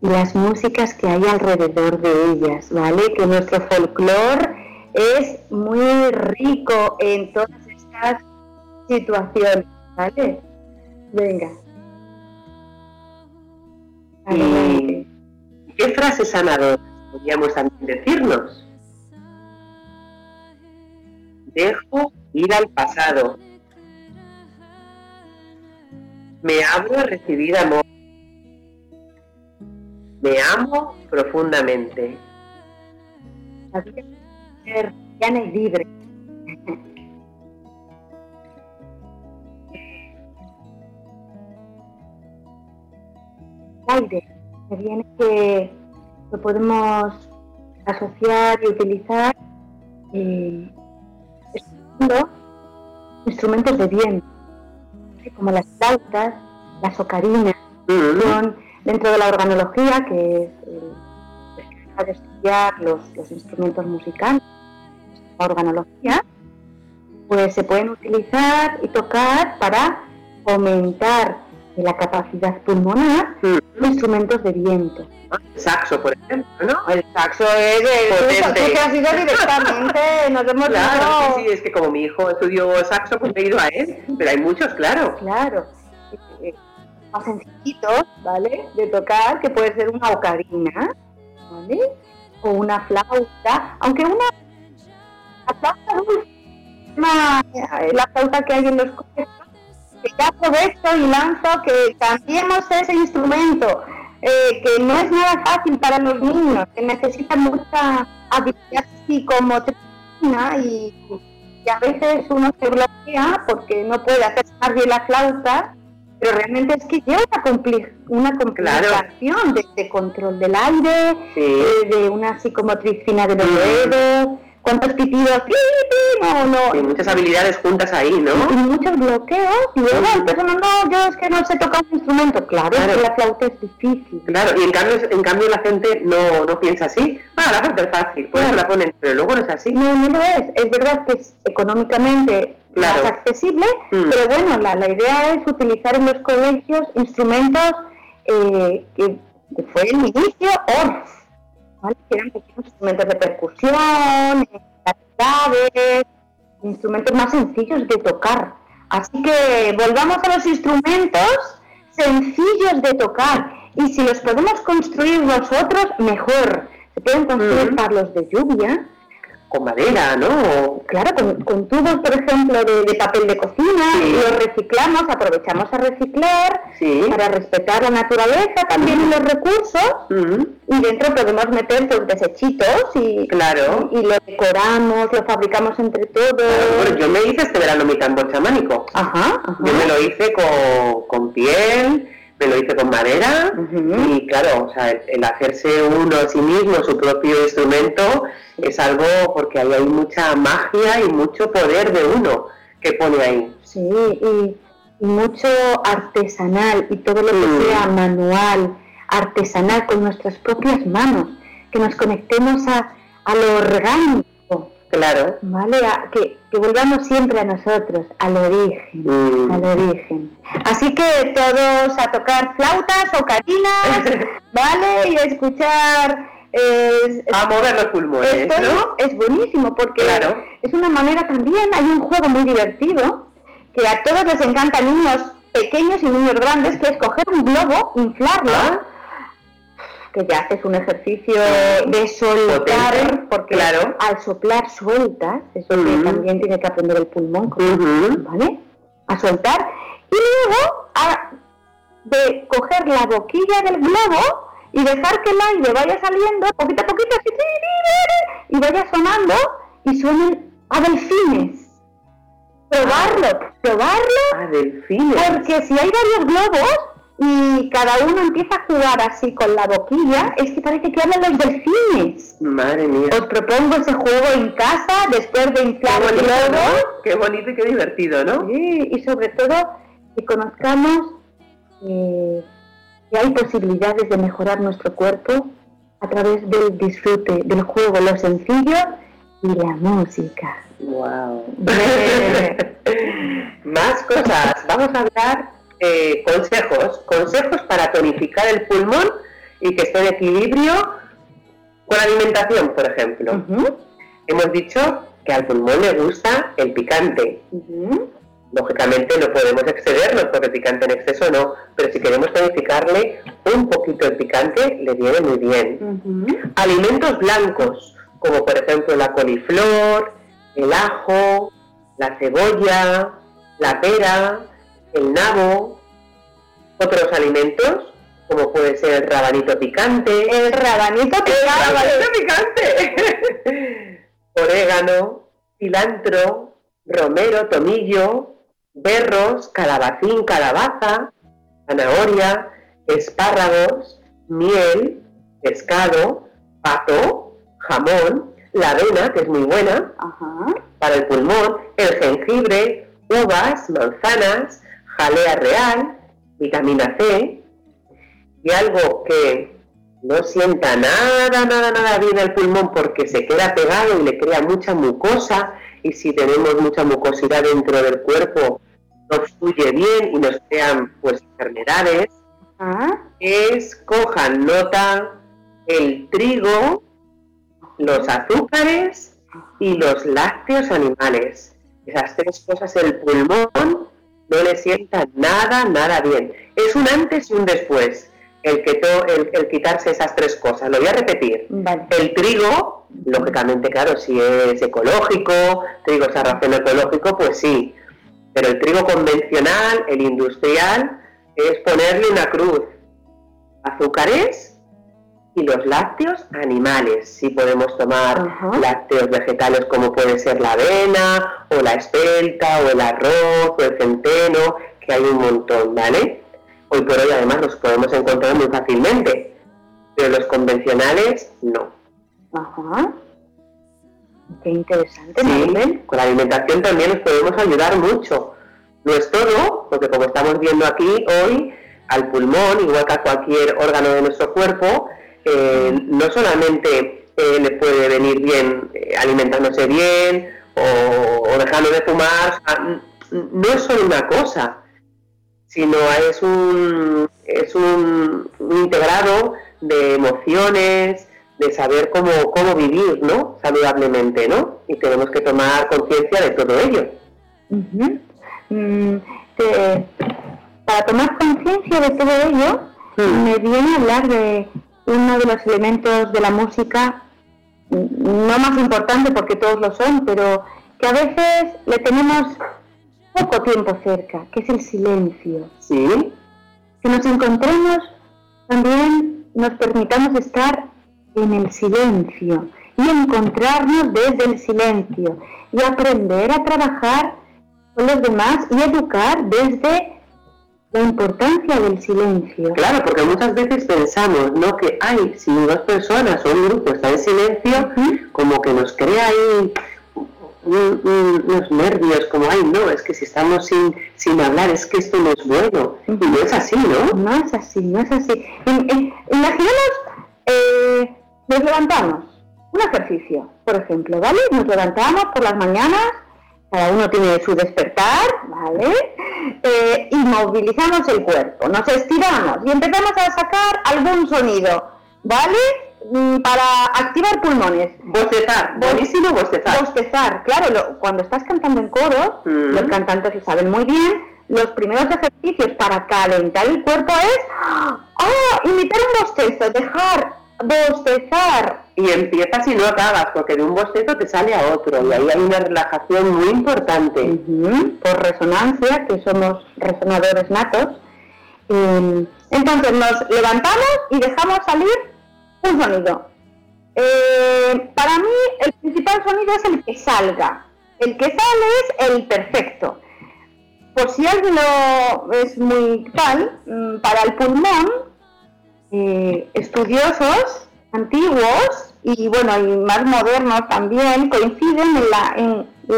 las músicas que hay alrededor de ellas, ¿vale? Que nuestro folclore es muy rico en todas estas situaciones, ¿vale? Venga. Adelante. ¿Qué frase sanadora podríamos también decirnos? Dejo ir al pasado. Me abro a recibir amor. Me amo profundamente. Así ser llana y libre. El aire que viene, que lo podemos asociar y utilizar. Instrumentos de viento, como las flautas, las ocarinas, son dentro de la organología, que es para estudiar los instrumentos musicales, la organología, pues se pueden utilizar y tocar para fomentar la capacidad pulmonar, instrumentos de viento. El saxo, por ejemplo, ¿no? El saxo es potente. Tú que has ido directamente, nos hemos claro, sí, es que como mi hijo estudió saxo, pues me he ido a él, pero hay muchos, claro. Claro. Más sencillitos, ¿vale? De tocar, que puede ser una ocarina, ¿vale? O una flauta, aunque una flauta dulce, la flauta que hay en los colegios, que ya aprovecho y lanzo que cambiemos ese instrumento, que no es nada fácil para los niños, que necesitan mucha habilidad psicomotricidad y a veces uno se bloquea porque no puede hacer más bien la flauta, pero realmente es que lleva una complicación claro. de control del aire, sí. De una psicomotricidad de los dedos, cuántos pitidos, no. Y muchas habilidades juntas ahí, ¿no? Y muchos bloqueos, y luego el persona, yo es que no sé tocar un instrumento, claro. Que la flauta es difícil. Claro, y en cambio la gente no piensa así, la flauta es fácil, por eso la ponen, pero luego no es así. No lo es, verdad que es económicamente claro. más accesible, pero bueno, la idea es utilizar en los colegios instrumentos que fue el inicio, ¿vale? Que eran pequeños instrumentos de percusión, claves, instrumentos más sencillos de tocar. Así que volvamos a los instrumentos sencillos de tocar. Y si los podemos construir nosotros, mejor. Se pueden construir palos de lluvia. Con madera, ¿no? Claro, con tubos, por ejemplo, de papel de cocina, sí. Los reciclamos, aprovechamos a reciclar, sí. Para respetar la naturaleza también y los recursos, y dentro podemos meter los desechitos y lo decoramos, lo fabricamos entre todos. Bueno, yo me hice este verano mi tambor chamánico. Ajá. Yo me lo hice con piel, me lo hice con madera, y claro, o sea, el hacerse uno a sí mismo, su propio instrumento, es algo porque ahí hay mucha magia y mucho poder de uno que pone ahí. Sí, y mucho artesanal, y todo lo que sea manual, artesanal, con nuestras propias manos, que nos conectemos a lo orgánico. Claro. ¿Vale? Que volvamos siempre a nosotros, al origen, al origen. Así que todos a tocar flautas o ocarinas, ¿vale? Y a escuchar... a mover los pulmones, esto, ¿no? Es buenísimo porque es una manera también, hay un juego muy divertido, que a todos les encanta, niños pequeños y niños grandes, que es coger un globo, inflarlo, que ya haces un ejercicio de soltar, potente, porque al soplar sueltas, eso que también tiene que aprender el pulmón, ¿vale? A soltar, y luego de coger la boquilla del globo y dejar que el aire vaya saliendo poquito a poquito y vaya sonando y suenen a delfines. Probarlo a delfines, porque si hay varios globos y cada uno empieza a jugar así con la boquilla, es que parece que hablan los delfines. Madre mía, os propongo ese juego en casa después de inflar el globo. Qué bonito y qué divertido, ¿no? Sí, y sobre todo que conozcamos que hay posibilidades de mejorar nuestro cuerpo a través del disfrute, del juego, lo sencillo y la música. ¡Wow! Más cosas. Vamos a hablar consejos para tonificar el pulmón y que esté en equilibrio con alimentación, por ejemplo. Hemos dicho que al pulmón le gusta el picante. Lógicamente no podemos excedernos porque picante en exceso no, pero si queremos tonificarle un poquito el picante le viene muy bien. Alimentos blancos, como por ejemplo la coliflor, el ajo, la cebolla, la pera, el nabo. Otros alimentos, como puede ser el rabanito picante. Orégano, cilantro, romero, tomillo, berros, calabacín, calabaza, zanahoria, espárragos, miel, pescado, pato, jamón, la avena, que es muy buena para el pulmón, el jengibre, uvas, manzanas, jalea real, vitamina C. Y algo que no sienta nada bien al pulmón porque se queda pegado y le crea mucha mucosa, y si tenemos mucha mucosidad dentro del cuerpo, no fluye bien y nos crean pues enfermedades, Ajá. Es cojan nota el trigo, los azúcares y los lácteos animales. Esas tres cosas, el pulmón no le sienta nada, nada bien. Es un antes y un después el quitarse esas tres cosas. Lo voy a repetir. Vale. El trigo, lógicamente, claro, si es ecológico, trigo sarraceno ecológico, pues sí. Pero el trigo convencional, el industrial, es ponerle una cruz. Azúcares y los lácteos animales. Si podemos tomar lácteos vegetales como puede ser la avena, o la espelta, o el arroz, o el centeno, que hay un montón, ¿vale? Hoy por hoy además los podemos encontrar muy fácilmente, pero los convencionales no. Ajá. Qué interesante. Sí, con la alimentación también nos podemos ayudar mucho. No es todo, porque como estamos viendo aquí hoy, al pulmón, igual que a cualquier órgano de nuestro cuerpo, no solamente le puede venir bien alimentándose bien o dejando de fumar, no es solo una cosa, sino es un integrado de emociones, de saber cómo vivir, ¿no?, saludablemente, ¿no? Y tenemos que tomar conciencia de todo ello. Uh-huh. Para tomar conciencia de todo ello, me viene a hablar de uno de los elementos de la música, no más importante porque todos lo son, pero que a veces le tenemos poco tiempo cerca, que es el silencio. Sí. Que nos encontremos, también nos permitamos estar en el silencio y encontrarnos desde el silencio y aprender a trabajar con los demás y educar desde la importancia del silencio. Claro, porque muchas veces pensamos, ¿no?, que ay, si dos personas o un grupo está en silencio, como que nos crea ahí unos nervios, como ay, no, es que si estamos sin hablar, es que esto no es bueno. Y no es así, ¿no? No es así. Imaginemos, nos levantamos, un ejercicio, por ejemplo, ¿vale? Nos levantamos por las mañanas, cada uno tiene su despertar, ¿vale? Y movilizamos el cuerpo, nos estiramos y empezamos a sacar algún sonido, ¿vale? Para activar pulmones. Bostezar, buenísimo bostezar. Bostezar, claro, cuando estás cantando en coro, los cantantes lo saben muy bien, los primeros ejercicios para calentar el cuerpo es imitar un bostezo, dejar bostezar. Y empiezas y no acabas, porque de un bostezo te sale a otro, y ahí hay una relajación muy importante. Por resonancia, que somos resonadores natos. Entonces nos levantamos y dejamos salir un sonido. Para mí el principal sonido es el que salga. El que sale es el perfecto. Por si alguien no es muy tal, para el pulmón, estudiosos antiguos y bueno y más modernos también coinciden en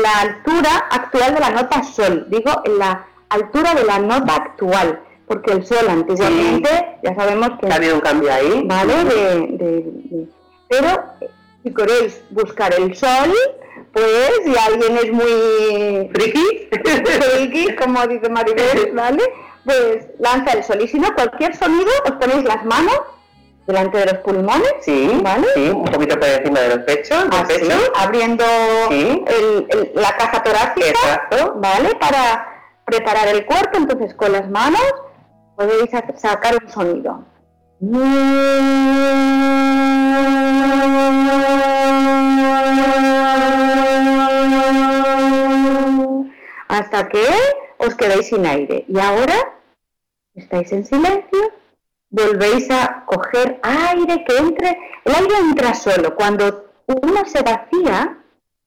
la altura actual de la nota sol. Digo, en la altura de la nota actual. Porque el sol antiguamente, ya sabemos que ha habido un cambio ahí, ¿vale? Pero si queréis buscar el sol, pues si alguien es muy friki, como dice Maribel, ¿vale? Pues lanza el sol. Y si no, cualquier sonido, os ponéis las manos delante de los pulmones, ¿vale? Sí, un poquito por encima de los pechos, del pecho, abriendo la caja torácica, exacto, ¿vale? Para preparar el cuerpo. Entonces con las manos podéis sacar un sonido. Hasta que os quedáis sin aire. Y ahora estáis en silencio. Volvéis a coger aire que entre. El aire entra solo. Cuando uno se vacía,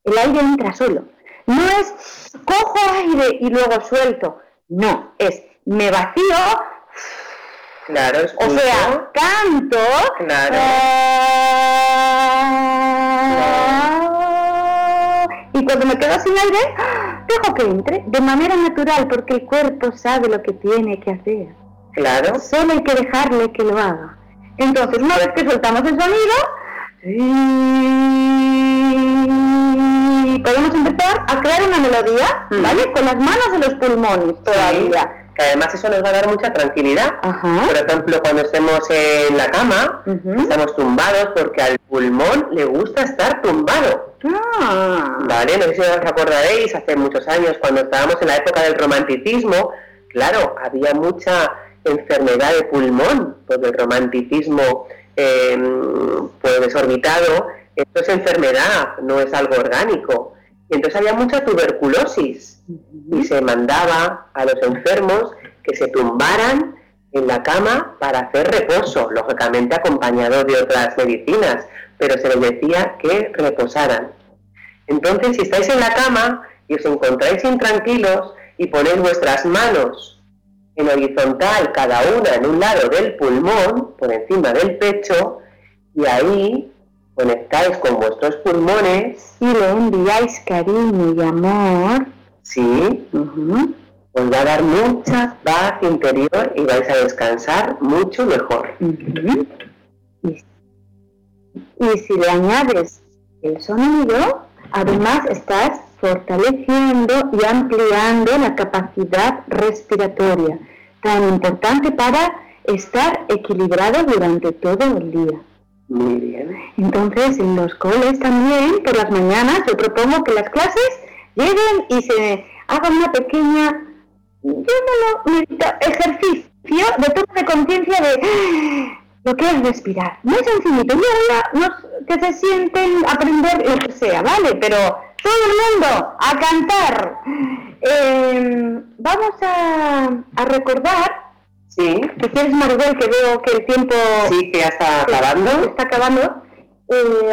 el aire entra solo. No es cojo aire y luego suelto. No, es me vacío. Claro, escucho. O sea, canto. Claro. Y cuando me quedo sin aire, dejo que entre de manera natural, porque el cuerpo sabe lo que tiene que hacer. Claro. Solo hay que dejarle que lo haga. Entonces, una vez que soltamos el sonido, podemos empezar a crear una melodía, ¿vale? Con las manos en los pulmones todavía. que además eso nos va a dar mucha tranquilidad. Ajá. Por ejemplo, cuando estemos en la cama, uh-huh, estamos tumbados porque al pulmón le gusta estar tumbado. Ah. Vale, no sé si os acordaréis, hace muchos años, cuando estábamos en la época del romanticismo, claro, había mucha enfermedad de pulmón, porque el romanticismo pues desorbitado, esto es enfermedad, no es algo orgánico. Y entonces había mucha tuberculosis y se mandaba a los enfermos que se tumbaran en la cama para hacer reposo, lógicamente acompañado de otras medicinas, pero se les decía que reposaran. Entonces, si estáis en la cama y os encontráis intranquilos y ponéis vuestras manos en horizontal, cada una en un lado del pulmón, por encima del pecho, y ahí conectáis con vuestros pulmones y le enviáis cariño y amor. Sí, uh-huh, os va a dar mucha paz interior y vais a descansar mucho mejor. Uh-huh. Y si le añades el sonido, además estás fortaleciendo y ampliando la capacidad respiratoria, tan importante para estar equilibrado durante todo el día. Muy bien. Entonces, en los coles también, por las mañanas, yo propongo que las clases lleguen y se hagan una pequeña, ejercicio de toma de conciencia de lo que es respirar. Muy sencillito, que se sienten a aprender lo que sea, ¿vale? Pero todo el mundo a cantar. Vamos a recordar. Sí. ¿Qué quieres, Maribel? Que veo que el tiempo... Sí, que ya está acabando. Está acabando.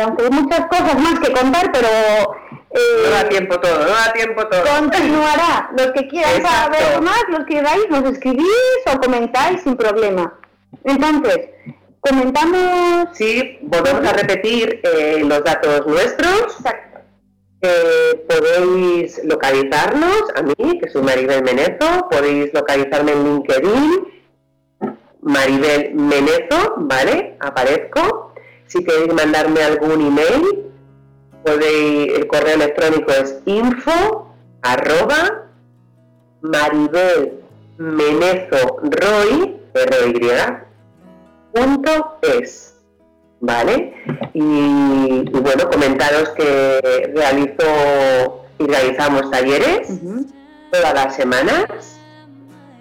Aunque hay muchas cosas más que contar, pero... no da tiempo todo, no da tiempo todo. Continuará. Los que quieran exacto, saber más, los que queráis, nos escribís o comentáis sin problema. Entonces, comentamos... Sí, volvemos a repetir los datos nuestros. Exacto. Podéis localizarnos, a mí, que soy Maribel Meneso, podéis localizarme en LinkedIn, Maribel Meneso, ¿vale? Aparezco. Si queréis mandarme algún email, podéis, el correo electrónico es info@maribelmenezoroy.es, ¿vale? Y bueno, comentaros que realizamos talleres, uh-huh, todas las semanas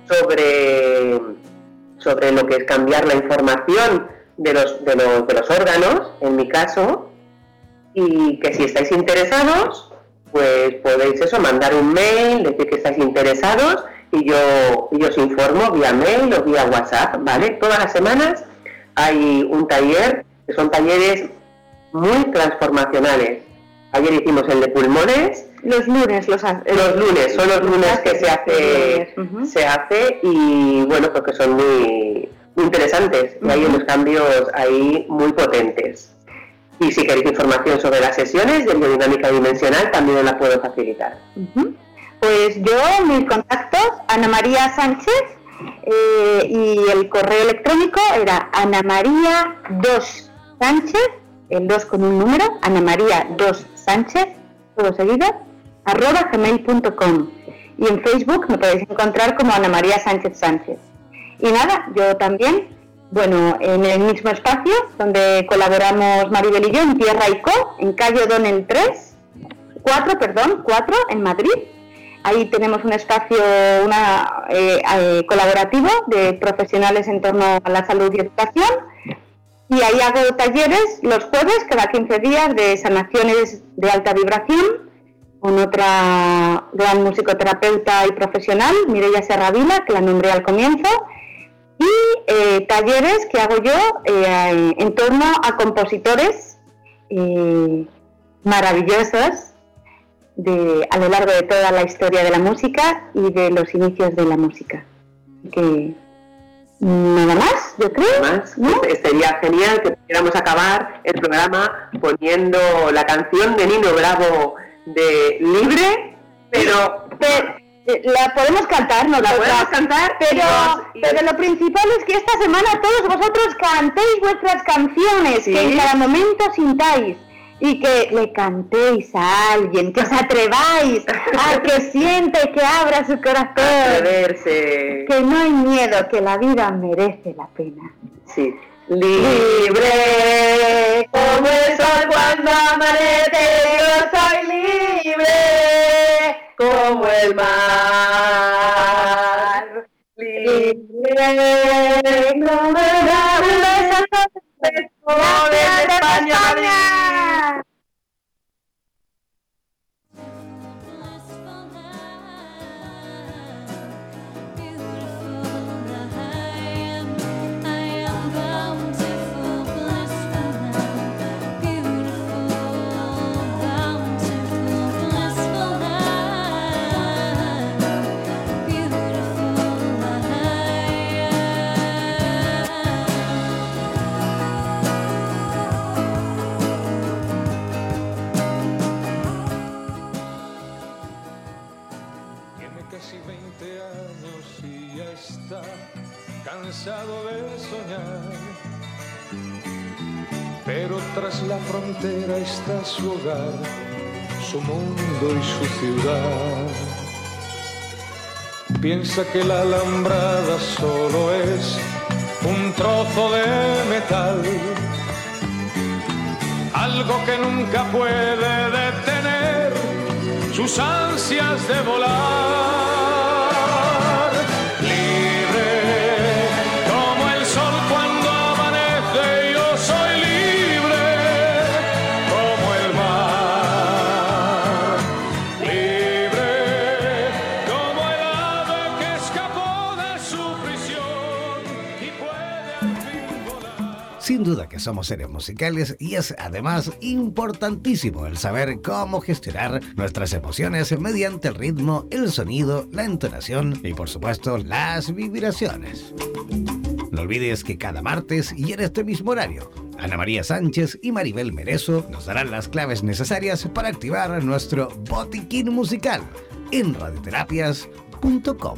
sobre lo que es cambiar la información de los órganos, en mi caso, y que si estáis interesados, pues podéis mandar un mail, decir que estáis interesados, y yo os informo vía mail o vía WhatsApp, ¿vale? Todas las semanas hay un taller, que son talleres muy transformacionales. Ayer hicimos el de pulmones. Los lunes se hace, y bueno, porque son muy interesantes, uh-huh, y hay unos cambios ahí muy potentes. Y si queréis información sobre las sesiones de biodinámica dimensional, también la puedo facilitar. Uh-huh. Pues yo, mis contactos, Ana María Sánchez, y el correo electrónico era anamaria2sánchez, el 2 con un número, anamaria2sánchez, todo seguido, @gmail.com, y en Facebook me podéis encontrar como Ana María Sánchez. Y nada, yo también, bueno, en el mismo espacio donde colaboramos Maribel y yo, en Tierra y Co, en calle O'Donnell 4, en Madrid. Ahí tenemos un espacio colaborativo de profesionales en torno a la salud y educación, y ahí hago talleres los jueves cada 15 días de sanaciones de alta vibración, con otra gran musicoterapeuta y profesional, Mireia Serravila, que la nombré al comienzo, y talleres que hago yo en torno a compositores maravillosos a lo largo de toda la historia de la música y de los inicios de la música. Que nada más, yo creo, ¿no? Sería genial que pudiéramos acabar el programa poniendo la canción de Nino Bravo, de Libre, pero la podemos cantar, pero lo principal es que esta semana todos vosotros cantéis vuestras canciones, ¿sí? Que en cada momento sintáis y que le cantéis a alguien, que os atreváis a que sienta y que abra su corazón, atreverse, que no hay miedo, que la vida merece la pena. Sí. Libre como el sol cuando amanece, yo soy libre como el mar. Libre como el sol de España. Cansado de soñar, pero tras la frontera está su hogar, su mundo y su ciudad. Piensa que la alambrada solo es un trozo de metal, algo que nunca puede detener sus ansias de volar. Sin duda que somos seres musicales y es además importantísimo el saber cómo gestionar nuestras emociones mediante el ritmo, el sonido, la entonación y por supuesto las vibraciones. No olvides que cada martes y en este mismo horario, Ana María Sánchez y Maribel Meneso nos darán las claves necesarias para activar nuestro botiquín musical en radioterapias.com.